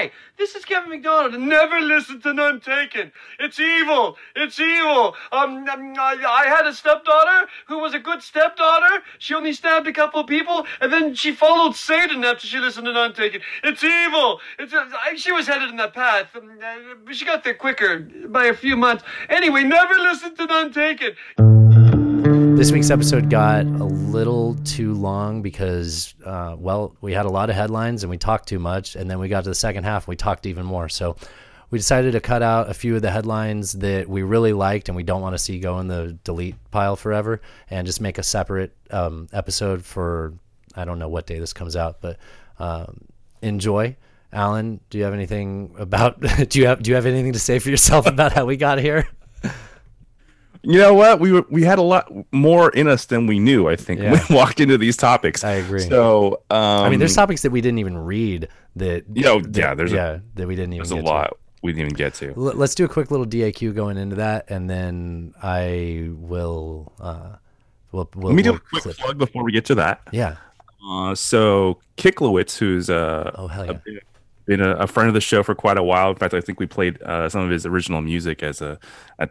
Hi, this is Kevin McDonald, and never listen to Nun Taken. It's evil. It's evil. I had a stepdaughter who was a good stepdaughter. She only stabbed a couple of people, and then she followed Satan after she listened to Nun Taken. It's evil. She was headed in that path. She got there quicker by a few months. Anyway, never listen to Nun Taken. This week's episode got a little too long because, we had a lot of headlines and we talked too much. And then we got to the second half and we talked even more. So we decided to cut out a few of the headlines that we really liked and we don't want to see go in the delete pile forever, and just make a separate episode for, I don't know what day this comes out, but enjoy. Alan, do you have anything about, do you have anything to say for yourself about how we got here? You know what? We had a lot more in us than we knew, I think, when we walked into these topics. I agree. So, I mean, there's topics that we didn't even read that, that we didn't even get to. There's a lot we didn't even get to. Let's do a quick little DAQ going into that, and then I will, Let me do a quick plug before we get to that. Yeah. So Kiklowicz, who's been a friend of the show for quite a while. In fact, I think we played some of his original music at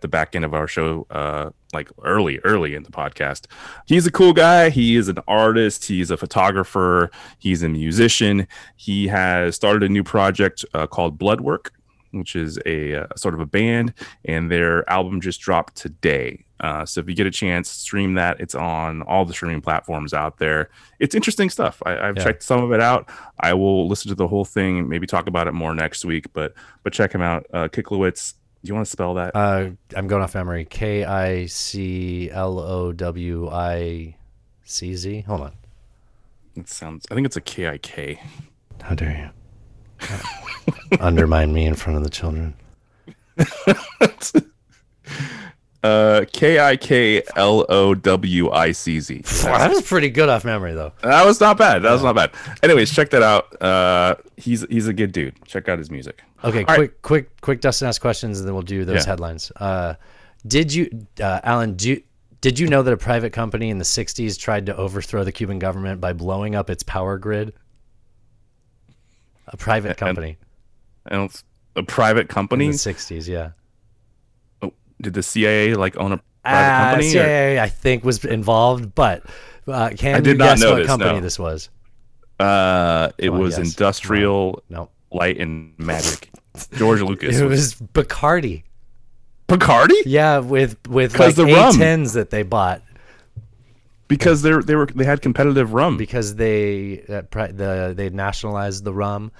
the back end of our show, like early in the podcast. He's a cool guy. He is an artist. He's a photographer. He's a musician. He has started a new project called Bloodwork, which is a sort of a band, and their album just dropped today. So if you get a chance, stream that. It's on all the streaming platforms out there. It's interesting stuff. I've checked some of it out. I will listen to the whole thing and maybe talk about it more next week, but check him out. Kiklowicz, do you want to spell that? I'm going off memory. Kiklowicz. Hold on. I think it's a Kik. How dare you? Undermine me in front of the children. Kiklowicz. That was pretty good off memory, though. That was not bad. Anyways, check that out. He's a good dude. Check out his music. Okay, quick. Dustin asked questions, and then we'll do those headlines. Did you know that a private company in the '60s tried to overthrow the Cuban government by blowing up its power grid? A private company. A private company? In the 60s, yeah. Oh, did the CIA own a private company? CIA, I think, was involved, but can you guess what company this was? It was Industrial Light and Magic. George Lucas. It was Bacardi. Bacardi? Yeah, with like the A10s that they bought. Because they had competitive rum. Because they nationalized the rum,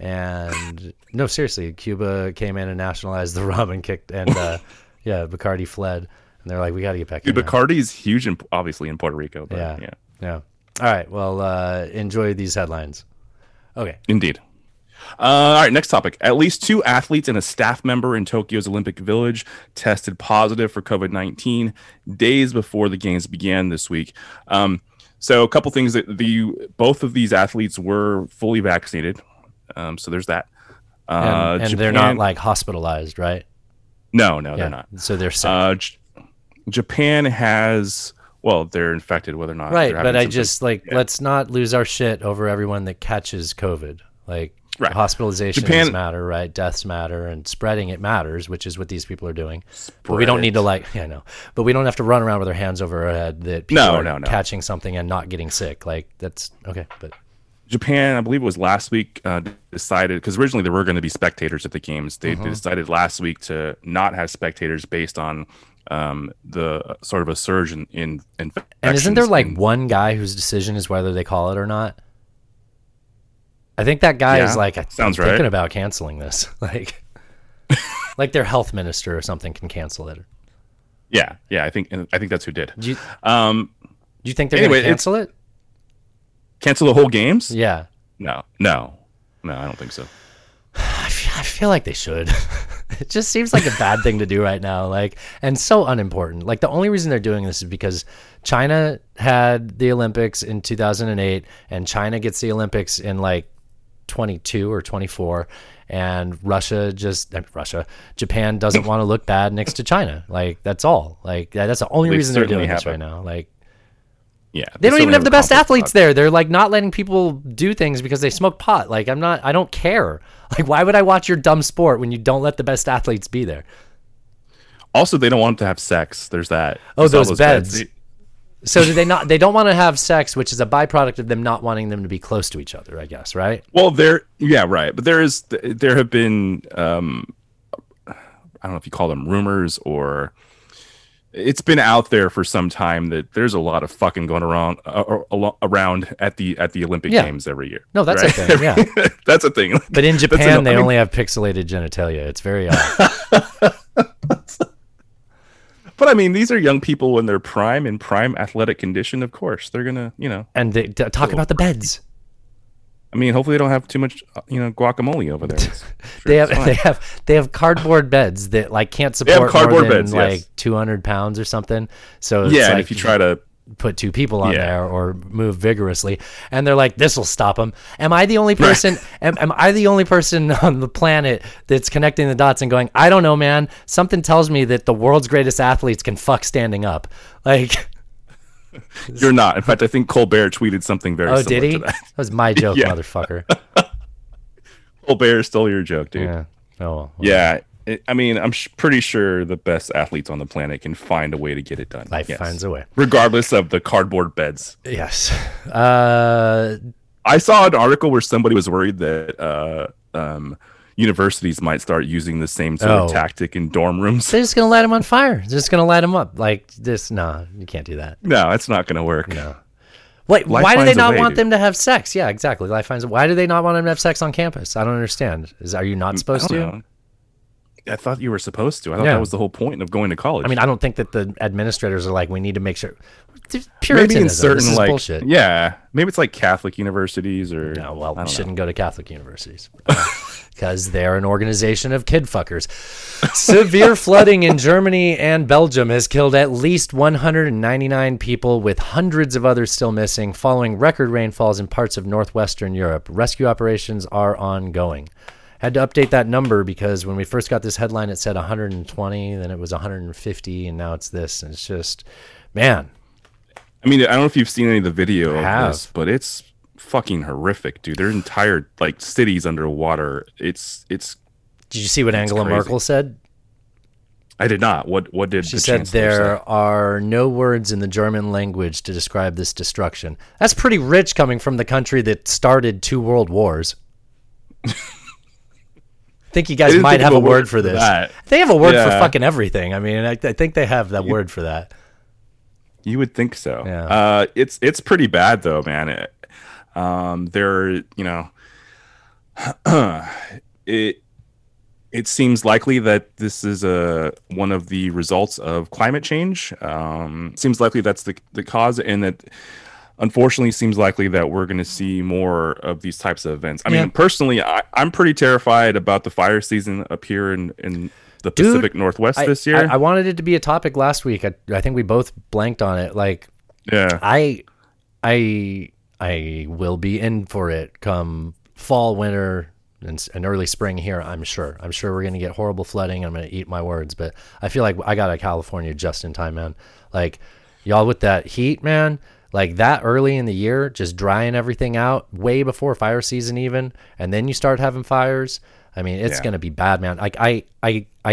and no, seriously, Cuba came in and nationalized the rum and kicked, and Bacardi fled, and they're like, we got to get back. Dude, Bacardi is huge, obviously in Puerto Rico. But yeah. All right, well, enjoy these headlines. Okay, indeed. All right, next topic. At least 2 athletes and a staff member in Tokyo's Olympic Village tested positive for COVID-19 days before the games began this week. So a couple things. Both of these athletes were fully vaccinated. So there's that. And they're not hospitalized, right? No, they're not. So they're sick. Japan has... Well, they're infected, whether or not. Right, but I just, let's not lose our shit over everyone that catches COVID. Right. Hospitalizations matter, right? Deaths matter, and spreading it matters, which is what these people are doing. But we don't need to we don't have to run around with our hands over our head that people are catching something and not getting sick. That's okay. But Japan, I believe it was last week, decided, because originally there were going to be spectators at the games. They decided last week to not have spectators based on the sort of a surge in infections. And isn't there one guy whose decision is whether they call it or not? I think that guy is thinking about canceling this. Their health minister or something can cancel it. Yeah. I think that's who did. Do you think they're going to cancel it? Cancel the whole games? Yeah. No, I don't think so. I feel like they should. It just seems like a bad thing to do right now. And so unimportant. The only reason they're doing this is because China had the Olympics in 2008, and China gets the Olympics in 22 or 24, and Japan doesn't want to look bad next to China. That's all. That's the only reason they're doing this right now. Yeah, they don't even have the best athletes there. They're like not letting people do things because they smoke pot. Like I don't care. Like why would I watch your dumb sport when you don't let the best athletes be there? Also, they don't want them to have sex. There's that. Oh, those beds. So do they not? They don't want to have sex, which is a byproduct of them not wanting them to be close to each other, I guess, right? Well, yeah, right. But there have been I don't know if you call them rumors or. It's been out there for some time that there's a lot of fucking going around at the Olympic Games every year. No, that's right? A thing. Yeah, that's a thing. But in Japan, they only have pixelated genitalia. It's very odd. But I mean, these are young people when they're in prime athletic condition. Of course, they're gonna, And they talk about the beds. I mean, hopefully they don't have too much, guacamole over there. Sure they have cardboard beds that like can't support more than like 200 pounds or something. So it's and if you try to put two people on there or move vigorously, and they're like, this will stop them. Am I the only person? am I the only person on the planet that's connecting the dots and going, I don't know, man. Something tells me that the world's greatest athletes can fuck standing up, like. You're not. In fact, I think Colbert tweeted something very similar to that. That was my joke, motherfucker. Colbert stole your joke, dude. Yeah. Oh, well. Yeah. I mean, I'm pretty sure the best athletes on the planet can find a way to get it done. Life finds a way. Regardless of the cardboard beds. Yes. I saw an article where somebody was worried that universities might start using the same sort of tactic in dorm rooms. They're just going to light them on fire. They're just going to light them up. Like this, no, you can't do that. No, it's not going to work. No. Wait, why do they not want them to have sex? Yeah, exactly. Life finds a way. Why do they not want them to have sex on campus? I don't understand. Are you not supposed to? Know. I thought you were supposed to. I thought that was the whole point of going to college. I mean, I don't think that the administrators are like, we need to make sure. Puritanism. Maybe in certain, like, bullshit. Yeah. Maybe it's like Catholic universities or. No, well, we shouldn't go to Catholic universities because they're an organization of kid fuckers. Severe flooding in Germany and Belgium has killed at least 199 people, with hundreds of others still missing following record rainfalls in parts of northwestern Europe. Rescue operations are ongoing. Had to update that number because when we first got this headline, it said 120, then it was 150, and now it's this. And it's just, man. I mean, I don't know if you've seen any of the video of this, but it's fucking horrific, dude. There's entire like cities underwater. It's. Did you see what Angela Merkel said? I did not. What did she said? There are no words in the German language to describe this destruction. That's pretty rich coming from the country that started two world wars. I think you guys might have a word for this. They have a word for fucking everything. I mean, I think they have that word for that. You would think so. Yeah. It's pretty bad though, man. It seems likely that this is one of the results of climate change. Seems likely that's the cause, and that. Unfortunately, it seems likely that we're going to see more of these types of events. I mean, personally, I'm pretty terrified about the fire season up here in the Pacific Northwest this year. I wanted it to be a topic last week. I think we both blanked on it. Like, yeah, I will be in for it come fall, winter, and early spring here. I'm sure we're going to get horrible flooding. I'm going to eat my words, but I feel like I got out of California just in time, man. Like, y'all with that heat, man. Like that early in the year, just drying everything out way before fire season even, and then you start having fires. I mean, it's going to be bad, man. Like I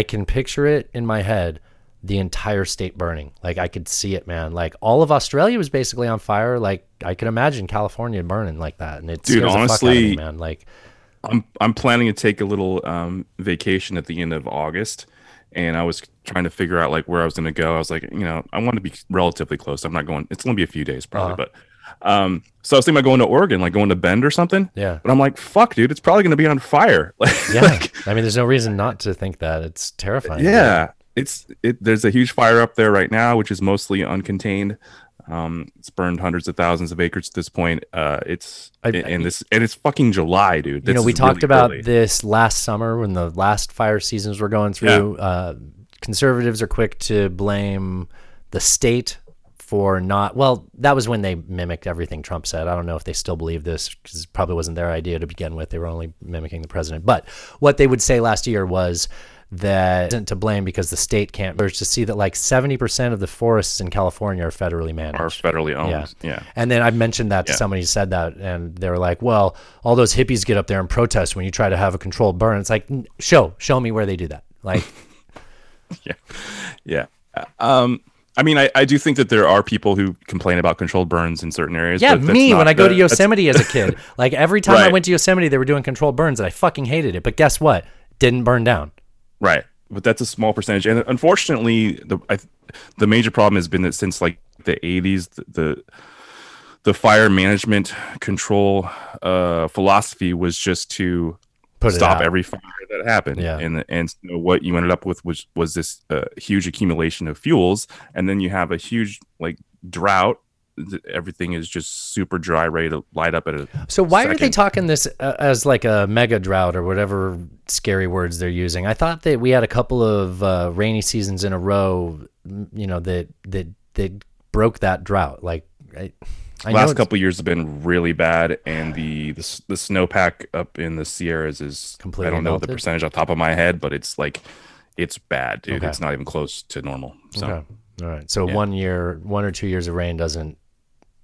can picture it in my head, the entire state burning. Like I could see it, man. Like all of Australia was basically on fire. Like I can imagine California burning like that, and it scares the fuck out of me, man. Like I'm planning to take a little vacation at the end of August. And I was trying to figure out like where I was going to go. I was like, I want to be relatively close. I'm not going. It's going to be a few days probably. But so I was thinking about going to Oregon, like going to Bend or something. Yeah. But I'm like, fuck, dude, it's probably going to be on fire. I mean, there's no reason not to think that. It's terrifying. Yeah. Right? There's a huge fire up there right now, which is mostly uncontained. It's burned hundreds of thousands of acres at this point. It's fucking July, dude. We talked about this last summer when the last fire seasons were going through. Conservatives are quick to blame the state for not, well, that was when they mimicked everything Trump said. I don't know if they still believe this because it probably wasn't their idea to begin with. They were only mimicking the president. But what they would say last year was that isn't to blame because the state can't merge to see that like 70% of the forests in California are federally managed. Are federally owned, yeah. And then I mentioned that to somebody who said that, and they were like, well, all those hippies get up there and protest when you try to have a controlled burn. It's like, show me where they do that. Like, Yeah. I mean, I do think that there are people who complain about controlled burns in certain areas. Yeah, but me, when I go to Yosemite as a kid. Like, every time I went to Yosemite, they were doing controlled burns, and I fucking hated it. But guess what? Didn't burn down. Right, but that's a small percentage, and unfortunately, the major problem has been that since like the 80s, the fire management control philosophy was just to stop every fire that happened. Yeah. And you know, what you ended up with was this huge accumulation of fuels, and then you have a huge like drought. Everything is just super dry, ready to light up at a so why second. Are they talking this as like a mega drought or whatever scary words they're using? I thought that we had a couple of rainy seasons in a row, you know, that broke that drought. Like I last couple of years have been really bad, and the snowpack up in the Sierras is completely melted. The percentage off the top of my head, but it's like it's bad, dude. Okay. It's not even close to normal. So okay. All right. So 1 year, 1 or 2 years of rain doesn't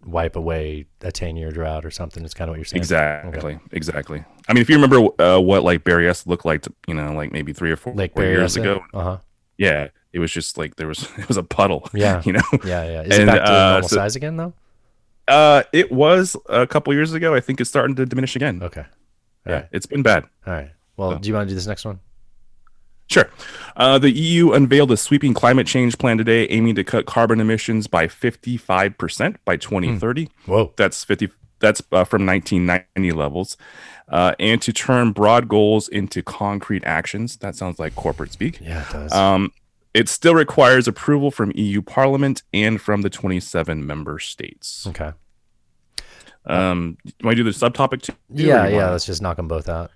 wipe away a 10-year drought or something. It's kind of what you're saying. Exactly. Okay. Exactly. I mean, if you remember what like Berryessa looked like, you know, like maybe 3 or 4 years ago. Uh-huh. Yeah. It was just like it was a puddle. Yeah. You know? Yeah. Is it back to normal size again though? It was a couple years ago. I think it's starting to diminish again. Okay. All right. It's been bad. All right. Well, do you want to do this next one? Sure. The EU unveiled a sweeping climate change plan today, aiming to cut carbon emissions by 55% by 2030. Whoa. That's from 1990 levels. And to turn broad goals into concrete actions. That sounds like corporate speak. Yeah, it does. It still requires approval from EU Parliament and from the 27 member states. Okay. Want to do the subtopic too? Yeah. Let's just knock them both out.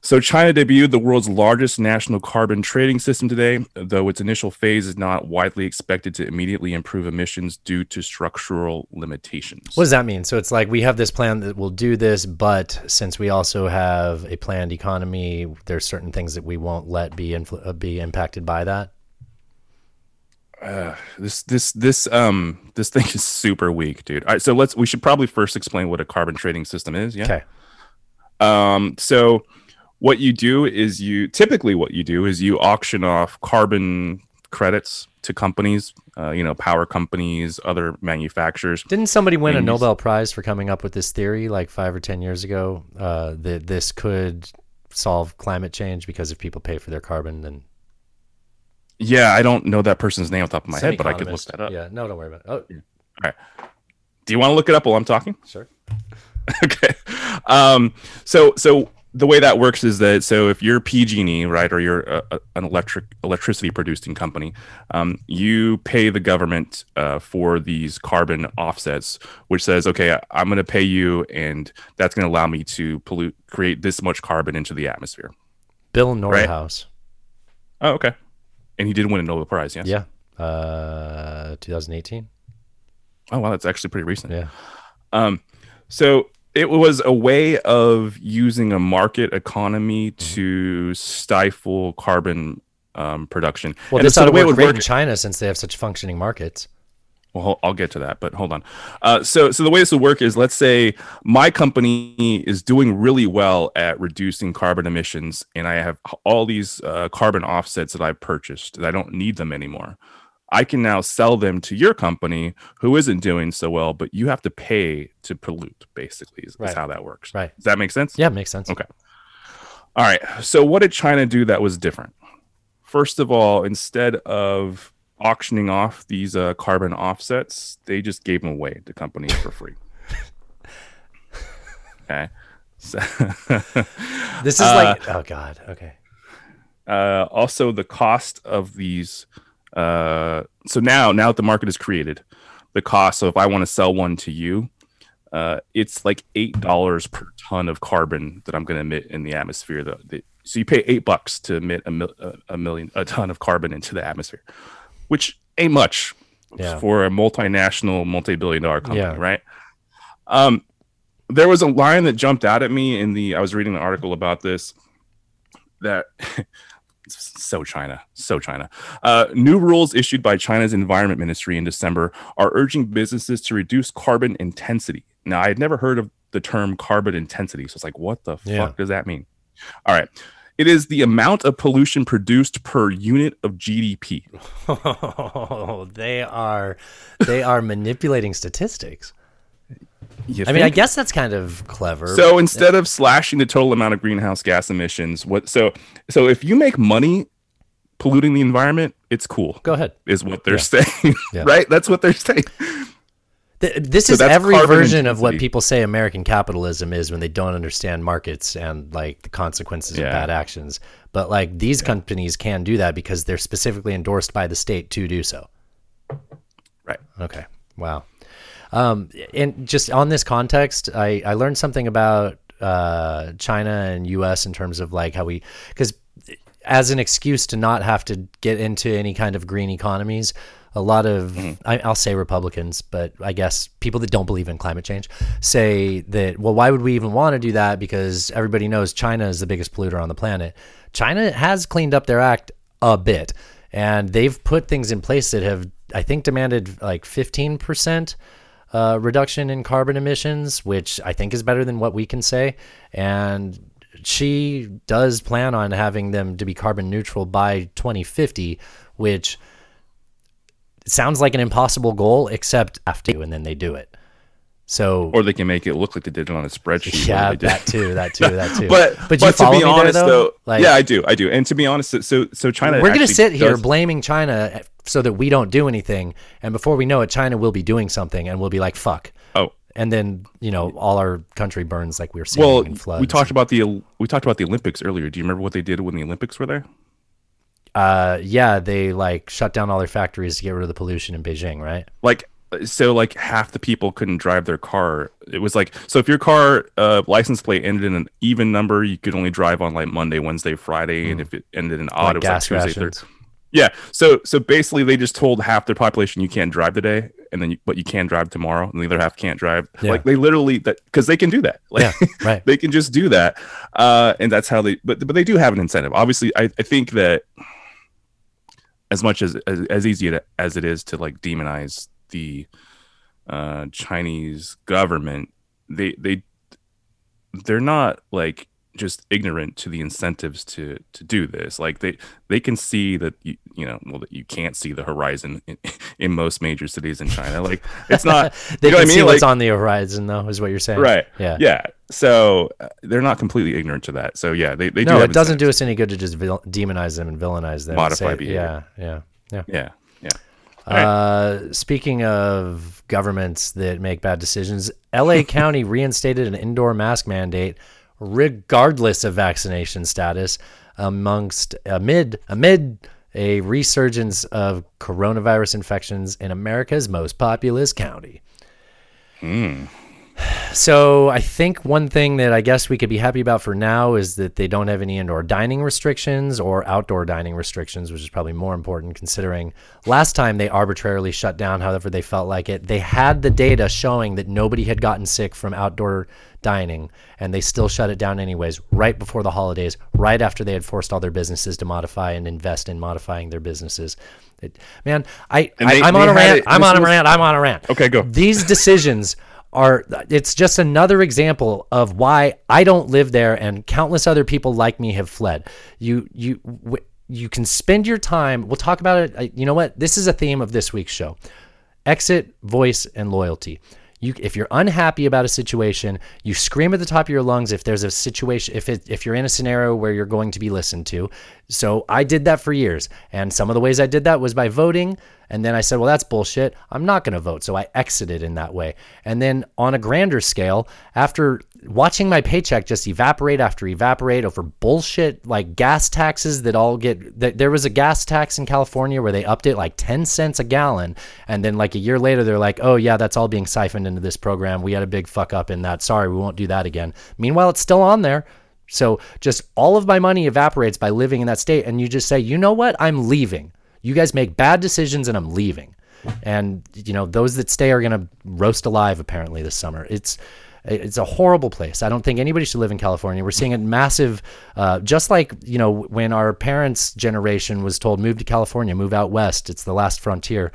So China debuted the world's largest national carbon trading system today, though its initial phase is not widely expected to immediately improve emissions due to structural limitations. What does that mean? So it's like we have this plan that will do this, but since we also have a planned economy, there's certain things that we won't let be impacted by that. This thing is super weak, dude. All right, so we should probably first explain what a carbon trading system is. Yeah. Okay. So. What you do is you auction off carbon credits to companies, power companies, other manufacturers. Didn't somebody win a Nobel Prize for coming up with this theory like 5 or 10 years ago that this could solve climate change because if people pay for their carbon, then... Yeah, I don't know that person's name off the top of my head, but I could look that up. Yeah, no, don't worry about it. Oh, yeah. All right. Do you want to look it up while I'm talking? Sure. Okay. So the way that works is that if you're PG&E, right, or you're an electricity producing company, you pay the government for these carbon offsets, which says, okay, I'm going to pay you, and that's going to allow me to create this much carbon into the atmosphere. Bill Nordhaus. Right? Oh, okay. And he did win a Nobel Prize, yes? Yeah. 2018. Oh, wow, that's actually pretty recent. Yeah. It was a way of using a market economy to stifle carbon production. Well, this ought to work great in China since they have such functioning markets. Well, I'll get to that, but hold on. So the way this would work is, let's say my company is doing really well at reducing carbon emissions, and I have all these carbon offsets that I've purchased, and I don't need them anymore. I can now sell them to your company who isn't doing so well, but you have to pay to pollute, basically, is how that works. Right. Does that make sense? Yeah, it makes sense. Okay. All right. So what did China do that was different? First of all, instead of auctioning off these carbon offsets, they just gave them away to companies for free. Okay. So this is oh, God. Okay. Also, the cost of these... so now that the market is created, the cost, so if I want to sell one to you, it's like $8 per ton of carbon that I'm going to emit in the atmosphere. So you pay $8 to emit a ton of carbon into the atmosphere, which ain't much yeah. for a multinational, multi-billion-dollar company, yeah. right? There was a line that jumped out at me in the, I was reading an article about this, that so China. New rules issued by China's Environment Ministry in December are urging businesses to reduce carbon intensity. Now, I had never heard of the term carbon intensity, so it's like, what the fuck does that mean? All right. It is the amount of pollution produced per unit of GDP. Oh, they are manipulating statistics. I mean, I guess that's kind of clever. So instead of slashing the total amount of greenhouse gas emissions, so if you make money polluting the environment, it's cool. Go ahead. Is what they're saying, right? That's what they're saying. This is every version of what people say American capitalism is when they don't understand markets and like the consequences of bad actions. But like these companies can do that because they're specifically endorsed by the state to do so. Right. Okay. Wow. And just on this context, I learned something about China and U.S. in terms of like how we, because as an excuse to not have to get into any kind of green economies, a lot of, I'll say Republicans, but I guess people that don't believe in climate change say that, well, why would we even want to do that? Because everybody knows China is the biggest polluter on the planet. China has cleaned up their act a bit, and they've put things in place that have, I think, demanded like 15% reduction in carbon emissions, which I think is better than what we can say. And she does plan on having them to be carbon neutral by 2050, which sounds like an impossible goal, except after, and then they do it. So, or they can make it look like they did it on a spreadsheet. Yeah, that too. But you follow me there, though? Like, yeah, I do. And to be honest, so China. We're gonna sit here blaming China so that we don't do anything, and before we know it, China will be doing something, and we'll be like, "Fuck." Oh. And then, you know, all our country burns like we were seeing in floods. We talked about the Olympics earlier. Do you remember what they did when the Olympics were there? Yeah, they like shut down all their factories to get rid of the pollution in Beijing, right? Like, so like half the people couldn't drive their car. It was like, so if your car license plate ended in an even number, you could only drive on like Monday, Wednesday, Friday, and if it ended in odd, like it was like Tuesday, Thursday. Yeah, so basically they just told half their population you can't drive today, and then but you can drive tomorrow, and the other half can't drive. Yeah. Like they literally that because they can do that. Like, yeah, right. They can just do that, and that's how they. But they do have an incentive. Obviously, I think that. As much as easy as it is to like demonize the Chinese government, they're not like just ignorant to the incentives to do this. Like they can see that that you can't see the horizon in most major cities in China. Like it's not they can see what's like, on the horizon though, is what you're saying, right? Yeah. So they're not completely ignorant to that. So yeah, they do. No, it doesn't do us any good to just demonize them and villainize them. Modify behavior. Yeah. Right. Speaking of governments that make bad decisions, LA County reinstated an indoor mask mandate regardless of vaccination status amid a resurgence of coronavirus infections in America's most populous county. So I think one thing that I guess we could be happy about for now is that they don't have any indoor dining restrictions or outdoor dining restrictions, which is probably more important considering last time they arbitrarily shut down however they felt like it. They had the data showing that nobody had gotten sick from outdoor dining, and they still shut it down anyways right before the holidays, right after they had forced all their businesses to modify and invest in modifying their businesses. I'm on a rant. Okay, go. These decisions... it's just another example of why I don't live there and countless other people like me have fled. You can spend your time. We'll talk about it. You know what? This is a theme of this week's show. Exit, voice, and loyalty. If you're unhappy about a situation, you scream at the top of your lungs if there's a situation, if you're in a scenario where you're going to be listened to. So I did that for years. And some of the ways I did that was by voting. And then I said, well, that's bullshit. I'm not going to vote. So I exited in that way. And then on a grander scale, after watching my paycheck just evaporate after evaporate over bullshit, like gas taxes there was a gas tax in California where they upped it like 10 cents a gallon. And then like a year later, they're like, oh yeah, that's all being siphoned into this program. We had a big fuck up in that. Sorry, we won't do that again. Meanwhile, it's still on there. So just all of my money evaporates by living in that state. And you just say, you know what? I'm leaving. You guys make bad decisions and I'm leaving. And, you know, those that stay are going to roast alive, apparently, this summer. It's a horrible place. I don't think anybody should live in California. We're seeing a massive, just like, you know, when our parents' generation was told, move to California, move out west. It's the last frontier.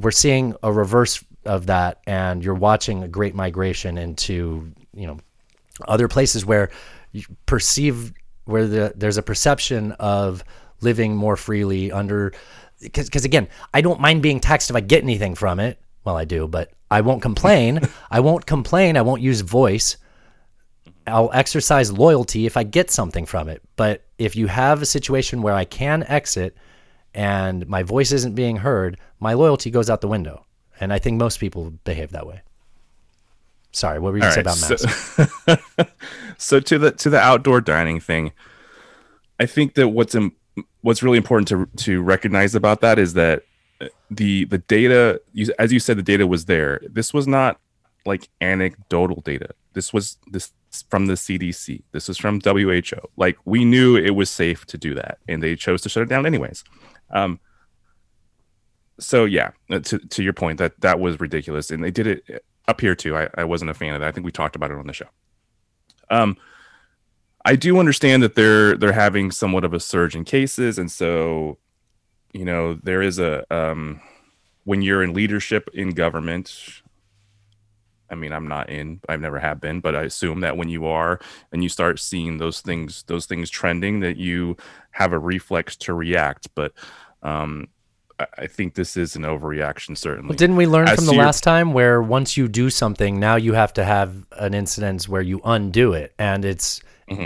We're seeing a reverse of that. And you're watching a great migration into, you know, other places where you perceive, where there's a perception of living more freely under, because again, I don't mind being taxed if I get anything from it. Well, I do, but I won't complain. I won't use voice. I'll exercise loyalty if I get something from it. But if you have a situation where I can exit and my voice isn't being heard, my loyalty goes out the window. And I think most people behave that way. Sorry, what were you going to say about masks? So to the outdoor dining thing, I think that what's really important to recognize about that is that the data, as you said, the data was there. This was not like anecdotal data. This from the CDC. This was from WHO. Like, we knew it was safe to do that, and they chose to shut it down anyways. So yeah, to your point, that was ridiculous, and they did it up here too. I wasn't a fan of that. I think we talked about it on the show. I do understand that they're having somewhat of a surge in cases, and so, you know, there is a when you're in leadership in government. I mean, I'm not in. I've never have been, but I assume that when you are and you start seeing those things trending, that you have a reflex to react. But I think this is an overreaction, certainly. Well, didn't we learn from the last time where once you do something, now you have to have an incidence where you undo it, and it's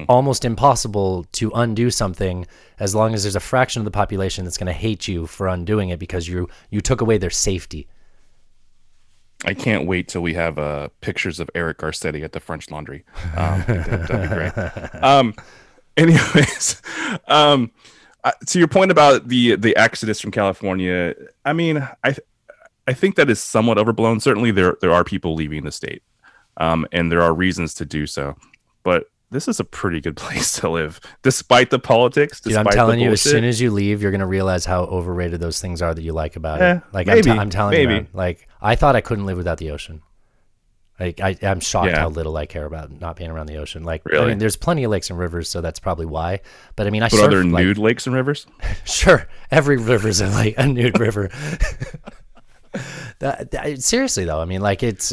almost impossible to undo something as long as there's a fraction of the population that's going to hate you for undoing it because you took away their safety. I can't wait till we have pictures of Eric Garcetti at the French Laundry. That'd be great. To your point about the exodus from California, I mean, I think that is somewhat overblown. Certainly, there are people leaving the state, and there are reasons to do so. But this is a pretty good place to live, despite the politics. Dude, I'm telling you, as soon as you leave, you're going to realize how overrated those things are that you like about it. Like, maybe, I'm telling you, man, like, I thought I couldn't live without the ocean. Like, I'm shocked how little I care about not being around the ocean. Like, really? I mean, there's plenty of lakes and rivers, so that's probably why. But I mean, are there nude lakes and rivers? Sure, every river's a nude river. Seriously though, I mean, like, it's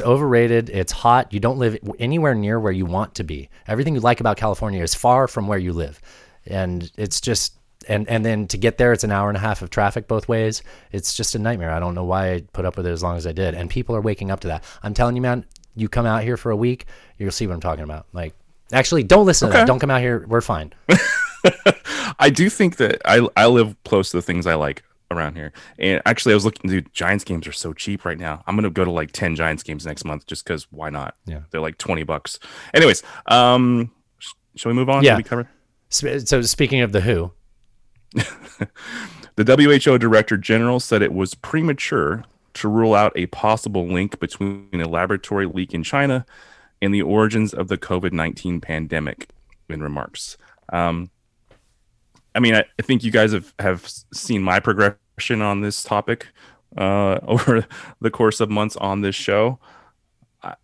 overrated. It's hot. You don't live anywhere near where you want to be. Everything you like about California is far from where you live, and it's just. And then to get there, it's an hour and a half of traffic both ways. It's just a nightmare. I don't know why I put up with it as long as I did. And people are waking up to that. I'm telling you, man, you come out here for a week, you'll see what I'm talking about. Like, actually, don't listen to that. Don't come out here. We're fine. I do think that I live close to the things I like around here. And actually, I was looking, dude, Giants games are so cheap right now. I'm going to go to like 10 Giants games next month just because why not? Yeah. They're like $20. Anyways, shall we move on? Yeah. So speaking of the WHO. The WHO Director General said it was premature to rule out a possible link between a laboratory leak in China and the origins of the COVID-19 pandemic in remarks. I mean, I think you guys have seen my progression on this topic over the course of months on this show.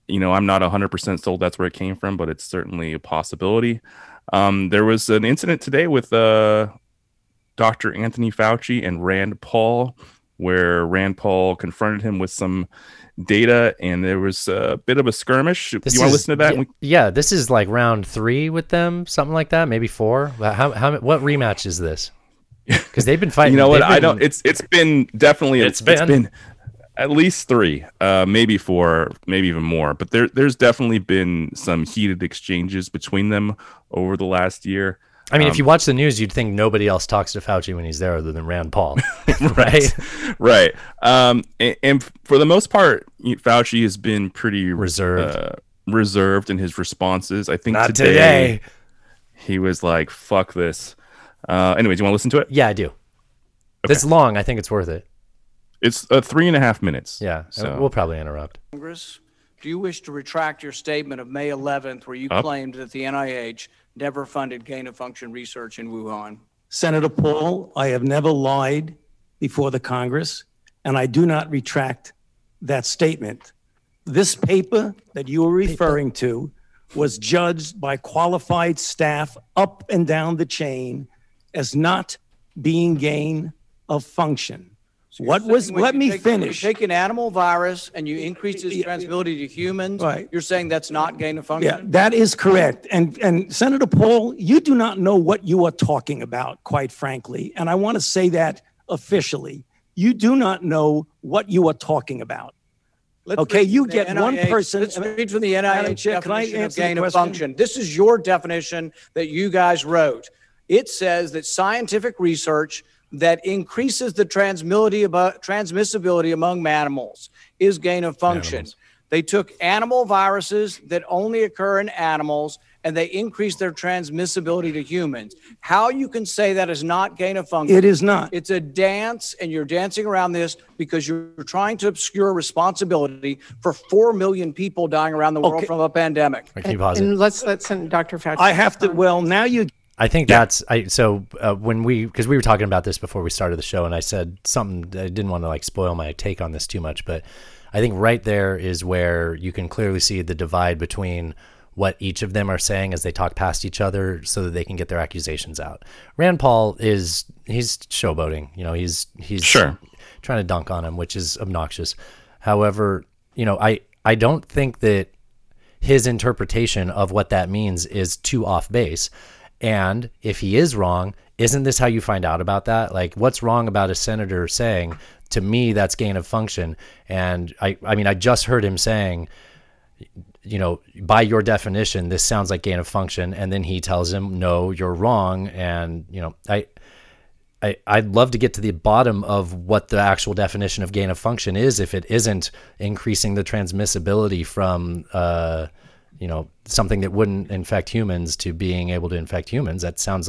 You know, I'm not 100% sold that's where it came from, but it's certainly a possibility. There was an incident today with Dr. Anthony Fauci and Rand Paul, where Rand Paul confronted him with some data, and there was a bit of a skirmish. You want to listen to that? Yeah, this is like round 3 with them, something like that, maybe 4. How what rematch is this? Because they've been fighting. You know what? I don't. It's been definitely. It's been at least 3, maybe 4, maybe even more. But there's definitely been some heated exchanges between them over the last year. I mean, if you watch the news, you'd think nobody else talks to Fauci when he's there other than Rand Paul, right? Right. And for the most part, Fauci has been pretty reserved in his responses. I think today he was like, fuck this. Anyway, do you want to listen to it? Yeah, I do. Okay. It's long. I think it's worth it. It's 3.5 minutes. Yeah, so we'll probably interrupt. Congress, do you wish to retract your statement of May 11th where you claimed that the NIH never funded gain-of-function research in Wuhan? Senator Paul, I have never lied before the Congress. and I do not retract that statement. This paper that you were referring to was judged by qualified staff up and down the chain as not being gain of function. So what was, let me finish. You take an animal virus and you increase its transmissibility to humans. Right. You're saying that's not gain of function? Yeah, that is correct. And Senator Paul, you do not know what you are talking about, quite frankly. And I want to say that officially. You do not know what you are talking about. Okay, you get one person. Let's read from the NIH definition of gain of function. This is your definition that you guys wrote. It says that scientific research that increases the transmissibility among mammals is gain of function. Animals. They took animal viruses that only occur in animals and they increased their transmissibility to humans. How you can say that is not gain of function. It is not. It's a dance, and you're dancing around this because you're trying to obscure responsibility for 4 million people dying around the world from a pandemic. And let's send Dr. Fauci. I have to, I think that's, when because we were talking about this before we started the show, and I said something that I didn't want to like spoil my take on this too much, but I think right there is where you can clearly see the divide between what each of them are saying as they talk past each other so that they can get their accusations out. Rand Paul is, he's showboating, you know, he's sure trying to dunk on him, which is obnoxious. However, you know, I don't think that his interpretation of what that means is too off base. And if he is wrong, isn't this how you find out about that? Like, what's wrong about a senator saying, to me, that's gain of function? And I mean, I just heard him saying, you know, by your definition, this sounds like gain of function. And then he tells him, no, you're wrong. And, you know, I'd love to get to the bottom of what the actual definition of gain of function is, if it isn't increasing the transmissibility from, you know, something that wouldn't infect humans to being able to infect humans. That sounds,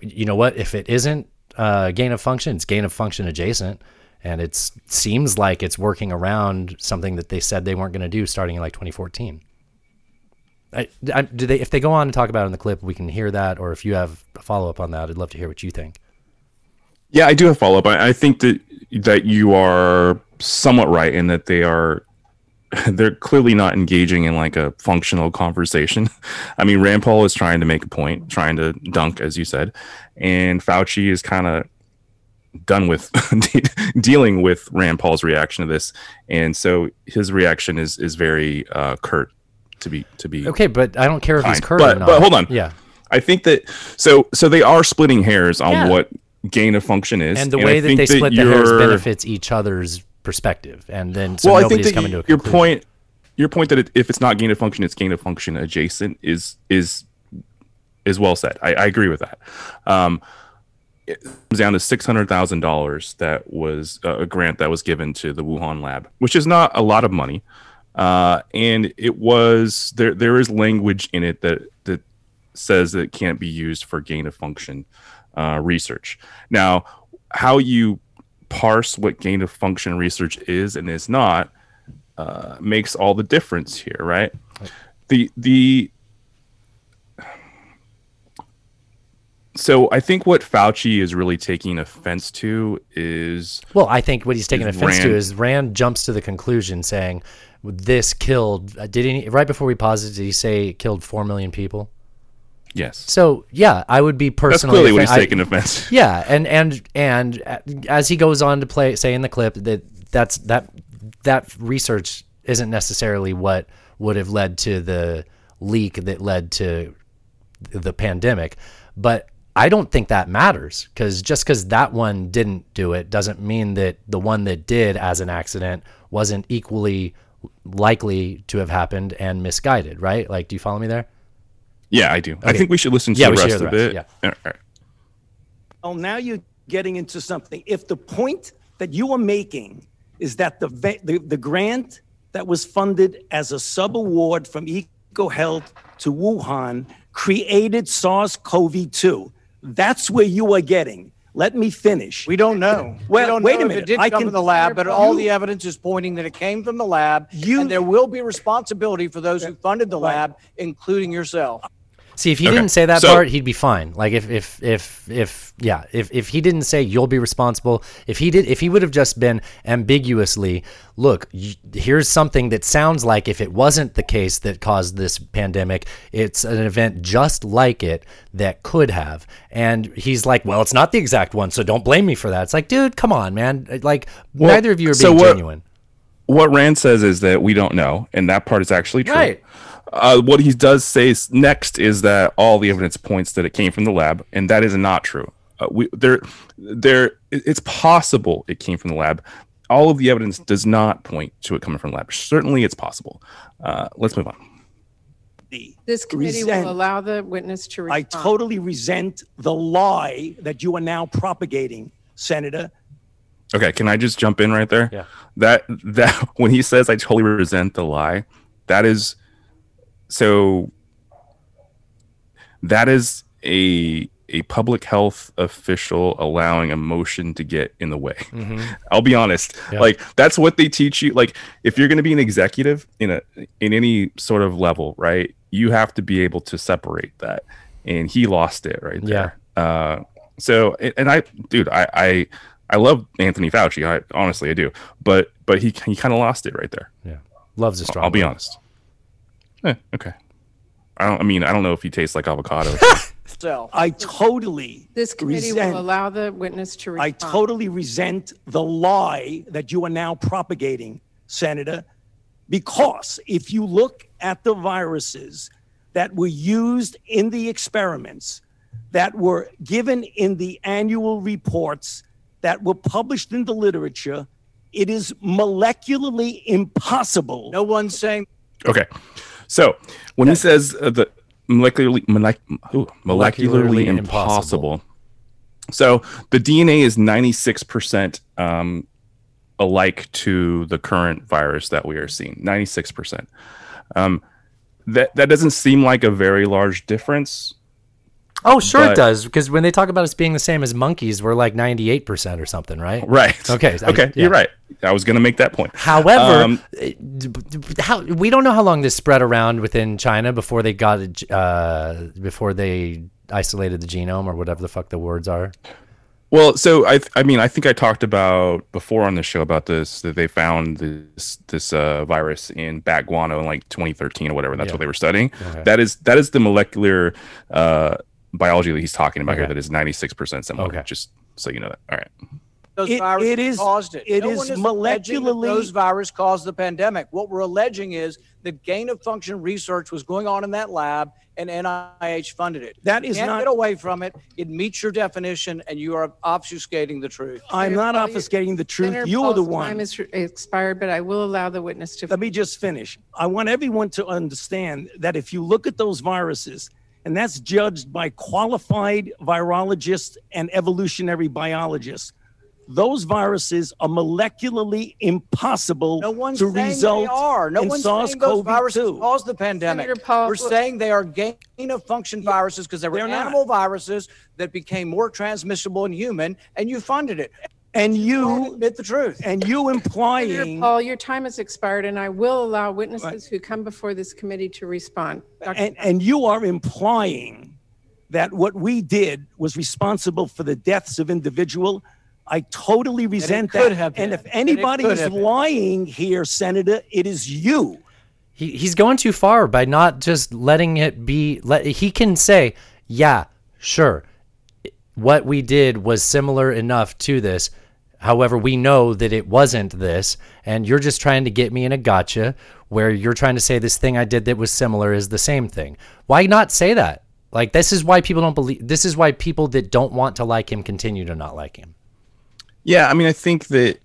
you know what, if it isn't gain of function, it's gain of function adjacent. And it seems like it's working around something that they said they weren't going to do starting in like 2014. If they go on and talk about it in the clip, we can hear that. Or if you have a follow-up on that, I'd love to hear what you think. Yeah, I do have follow-up. I think that you are somewhat right in that they're clearly not engaging in like a functional conversation. I mean, Rand Paul is trying to make a point, trying to dunk, as you said, and Fauci is kind of done with dealing with Rand Paul's reaction to this, and so his reaction is very curt. To be okay, but I don't care if he's curt or not. But hold on, yeah, I think that so they are splitting hairs on what gain of function is, and the way that they split the hairs benefits each other's perspective, and then so nobody's coming to a conclusion. Your point that if it's not gain of function, it's gain of function adjacent is well said. I agree with that. It comes down to $600,000 that was a grant that was given to the Wuhan lab, which is not a lot of money. And it was there is language in it that says that it can't be used for gain of function research. Now, how you parse what gain of function research is and is not makes all the difference here, right? So I think what Fauci is really taking offense to is... Well, I think what he's taking offense to is Rand jumps to the conclusion saying, this killed... right before we paused it, did he say it killed 4 million people? Yes. So, yeah, I would be personally... That's clearly what he's taking offense to. Yeah, and as he goes on to say in the clip, that research isn't necessarily what would have led to the leak that led to the pandemic, but... I don't think that matters, because just because that one didn't do it doesn't mean that the one that did as an accident wasn't equally likely to have happened and misguided, right? Like, do you follow me there? Yeah, I do. Okay. I think we should listen to the rest of it. Yeah. All right. Well, now you're getting into something. If the point that you are making is that the grant that was funded as a sub-award from EcoHealth to Wuhan created SARS-CoV-2, that's where you are getting. Let me finish. We don't know. Well, wait a minute. It did come from the lab, but all the evidence is pointing that it came from the lab, and there will be responsibility for those who funded the lab, including yourself. See, if he didn't say that part, he'd be fine. Like if he didn't say you'll be responsible, if he would have just been ambiguously, look, here's something that sounds like if it wasn't the case that caused this pandemic, it's an event just like it that could have. And he's like, well, it's not the exact one, so don't blame me for that. It's like, dude, come on, man. Like neither of you are being genuine. What Rand says is that we don't know, and that part is actually true. Right. What he does say next is that all the evidence points that it came from the lab, and that is not true. It's possible it came from the lab. All of the evidence does not point to it coming from the lab. Certainly, it's possible. Let's move on. This committee will allow the witness to respond. I totally resent the lie that you are now propagating, Senator. Okay, can I just jump in right there? Yeah. That when he says, "I totally resent the lie," that is. So that is a public health official allowing emotion to get in the way. Mm-hmm. I'll be honest. Yeah. Like that's what they teach you. Like if you're going to be an executive in any sort of level, right? You have to be able to separate that. And he lost it right there. Yeah. I love Anthony Fauci. I honestly do. But he kind of lost it right there. Yeah. Love's a strong. I'll be honest. Okay. I don't know if he tastes like avocado. So I totally. This committee will allow the witness to respond. I totally resent the lie that you are now propagating, Senator, because if you look at the viruses that were used in the experiments, that were given in the annual reports, that were published in the literature, it is molecularly impossible. No one's saying. Okay. So when he says the molecularly impossible, so the DNA is 96% alike to the current virus that we are seeing, 96%. That doesn't seem like a very large difference. Oh, sure it does, because when they talk about us being the same as monkeys, we're like 98% or something, right? Right. Okay, yeah. You're right. I was going to make that point. However, we don't know how long this spread around within China before they got before they isolated the genome or whatever the fuck the words are. Well, so I think I talked about before on the show about this, that they found this virus in bat guano in like 2013 or whatever. That's what they were studying. Okay. That is the molecular biology that he's talking about here that is 96% similar, just so you know that. All right. Those viruses caused it. It is molecularly. Those viruses caused the pandemic. What we're alleging is the gain of function research was going on in that lab and NIH funded it. That is not. Get away from it. It meets your definition and you are obfuscating the truth. I'm not obfuscating the truth. Senator, you are the one. Time is expired, but I will allow the witness to. Let me just finish. I want everyone to understand that if you look at those viruses, and that's judged by qualified virologists and evolutionary biologists. Those viruses are molecularly impossible to result in SARS-CoV-2. Caused the pandemic. We're saying they are gain-of-function viruses because they were animal viruses that became more transmissible in human, and you funded it. And you admit the truth. And you implying. Senator Paul, your time has expired, and I will allow witnesses who come before this committee to respond. And you are implying that what we did was responsible for the deaths of individuals. I totally resent that. And if anybody is lying here, Senator, it is you. He's going too far by not just letting it be. He can say, yeah, sure, what we did was similar enough to this. However, we know that it wasn't this, and you're just trying to get me in a gotcha where you're trying to say this thing I did that was similar is the same thing. Why not say that? Like, this is why people don't believe. This is why people that don't want to like him continue to not like him. Yeah, I mean, I think that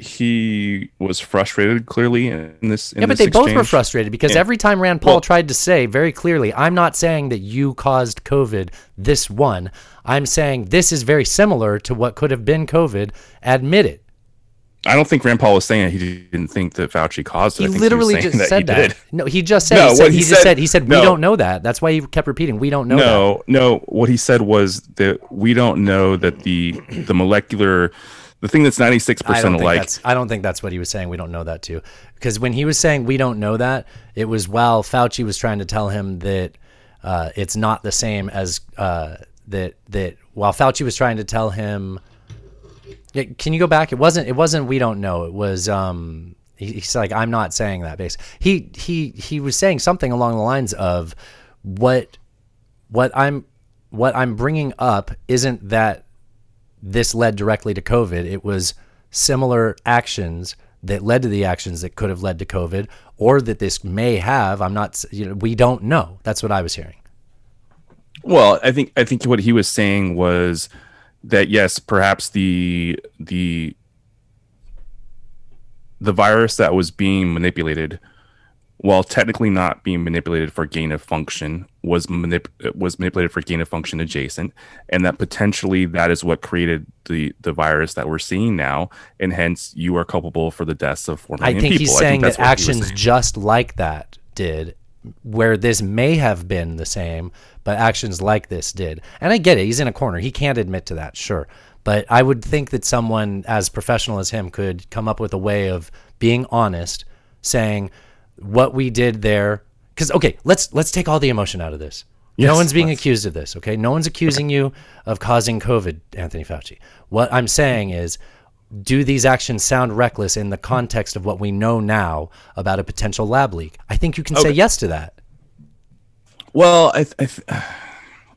he was frustrated clearly in this. But they both were frustrated because every time Rand Paul tried to say very clearly, I'm not saying that you caused COVID, this one. I'm saying this is very similar to what could have been COVID. Admit it. I don't think Rand Paul was saying that he didn't think that Fauci caused it. He literally just said that. No, he just said he said we don't know that. That's why he kept repeating we don't know that. No, what he said was that we don't know that the molecular thing that's 96% alike. I don't think that's what he was saying. We don't know that too. Because when he was saying we don't know that, it was while Fauci was trying to tell him that It's not the same as that while Fauci was trying to tell him, can you go back? It wasn't, we don't know. It was, he's like, I'm not saying that basically. He was saying something along the lines of what I'm bringing up isn't that this led directly to COVID. It was similar actions that led to the actions that could have led to COVID, or that this may have. I'm not, we don't know. That's what I was hearing. Well, I think what he was saying was that, yes, perhaps the virus that was being manipulated, while technically not being manipulated for gain of function, was manipulated for gain of function adjacent, and that potentially that is what created the virus that we're seeing now, and hence you are culpable for the deaths of 4 million people. I think he's saying that actions just like that did, where this may have been the same, but actions like this did. And I get it. He's in a corner. He can't admit to that, sure. But I would think that someone as professional as him could come up with a way of being honest, saying what we did there. Because, okay, let's take all the emotion out of this. Yes, no one's being accused of this, okay? No one's accusing you of causing COVID, Anthony Fauci. What I'm saying is, do these actions sound reckless in the context of what we know now about a potential lab leak? I think you can say yes to that. Well,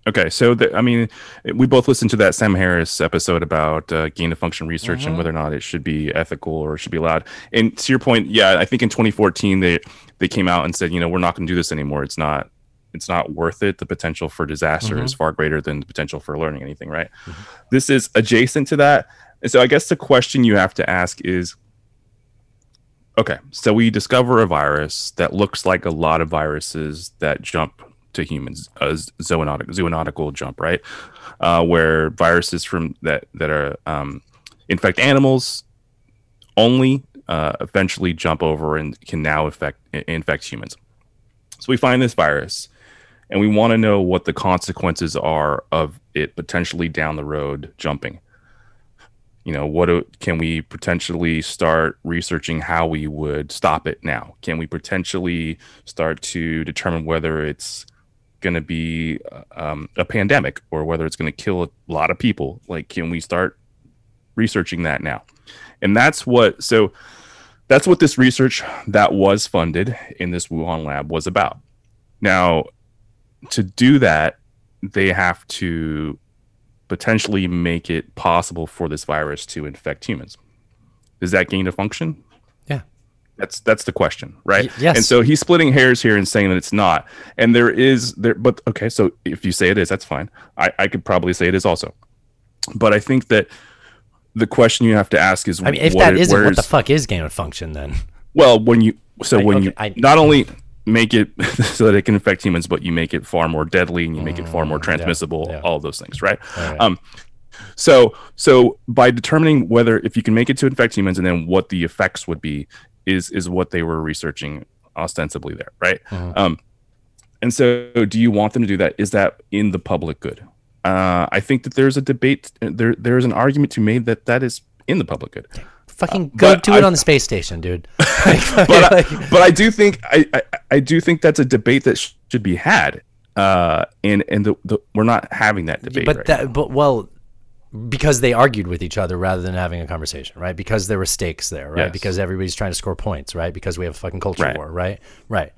okay. So, we both listened to that Sam Harris episode about gain of function research and whether or not it should be ethical or it should be allowed. And to your point, yeah, I think in 2014 they came out and said, we're not going to do this anymore. It's not worth it. The potential for disaster is far greater than the potential for learning anything, right? Mm-hmm. This is adjacent to that. And so I guess the question you have to ask is, okay, so we discover a virus that looks like a lot of viruses that jump to humans, a zoonotic jump, right? Where viruses from that infect animals only eventually jump over and can now infect humans. So we find this virus, and we want to know what the consequences are of it potentially down the road jumping. Can we potentially start researching how we would stop it now? Can we potentially start to determine whether it's going to be a pandemic or whether it's going to kill a lot of people? Like, can we start researching that now? And that's what this research that was funded in this Wuhan lab was about. Now, to do that, they have to potentially make it possible for this virus to infect humans. Is that gain of function? Yeah. That's the question, right? Yes. And so he's splitting hairs here and saying that it's not. And but okay, so if you say it is, that's fine. I could probably say it is also. But I think that the question you have to ask is, if that isn't, what the fuck is gain of function then? Well, when you not only make it so that it can infect humans, but you make it far more deadly and you make it far more transmissible, all of those things, right? Right. So by determining whether, if you can make it to infect humans and then what the effects would be is what they were researching ostensibly there, right? Mm-hmm. And so do you want them to do that? Is that in the public good? I think that there's a debate, there's an argument to be made that is in the public good. Fucking go do it on the space station, dude. I do think that's a debate that should be had, and we're not having that debate. But because they argued with each other rather than having a conversation, right? Because there were stakes there, right? Yes. Because everybody's trying to score points, right? Because we have a fucking culture war, right? Right.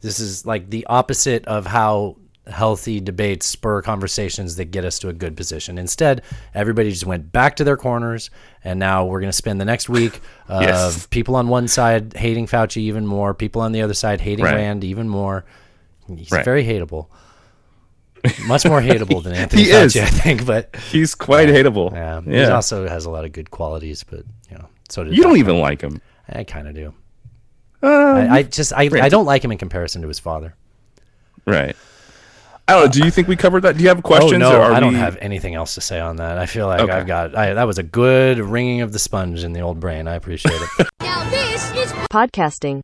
This is like the opposite of how healthy debates spur conversations that get us to a good position. Instead, everybody just went back to their corners, and now we're going to spend the next week of people on one side hating Fauci even more, people on the other side hating Rand even more. He's very hateable. Much more hateable than Anthony Fauci, I think, but he's quite hateable. Yeah. He also has a lot of good qualities, but so does don't even like him. I kind of do. I don't like him in comparison to his father. Right. I don't know. Do you think we covered that? Do you have questions? I don't have anything else to say on that. I feel like that was a good wringing of the sponge in the old brain. I appreciate it. Now this is podcasting.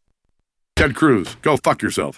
Ted Cruz, go fuck yourself.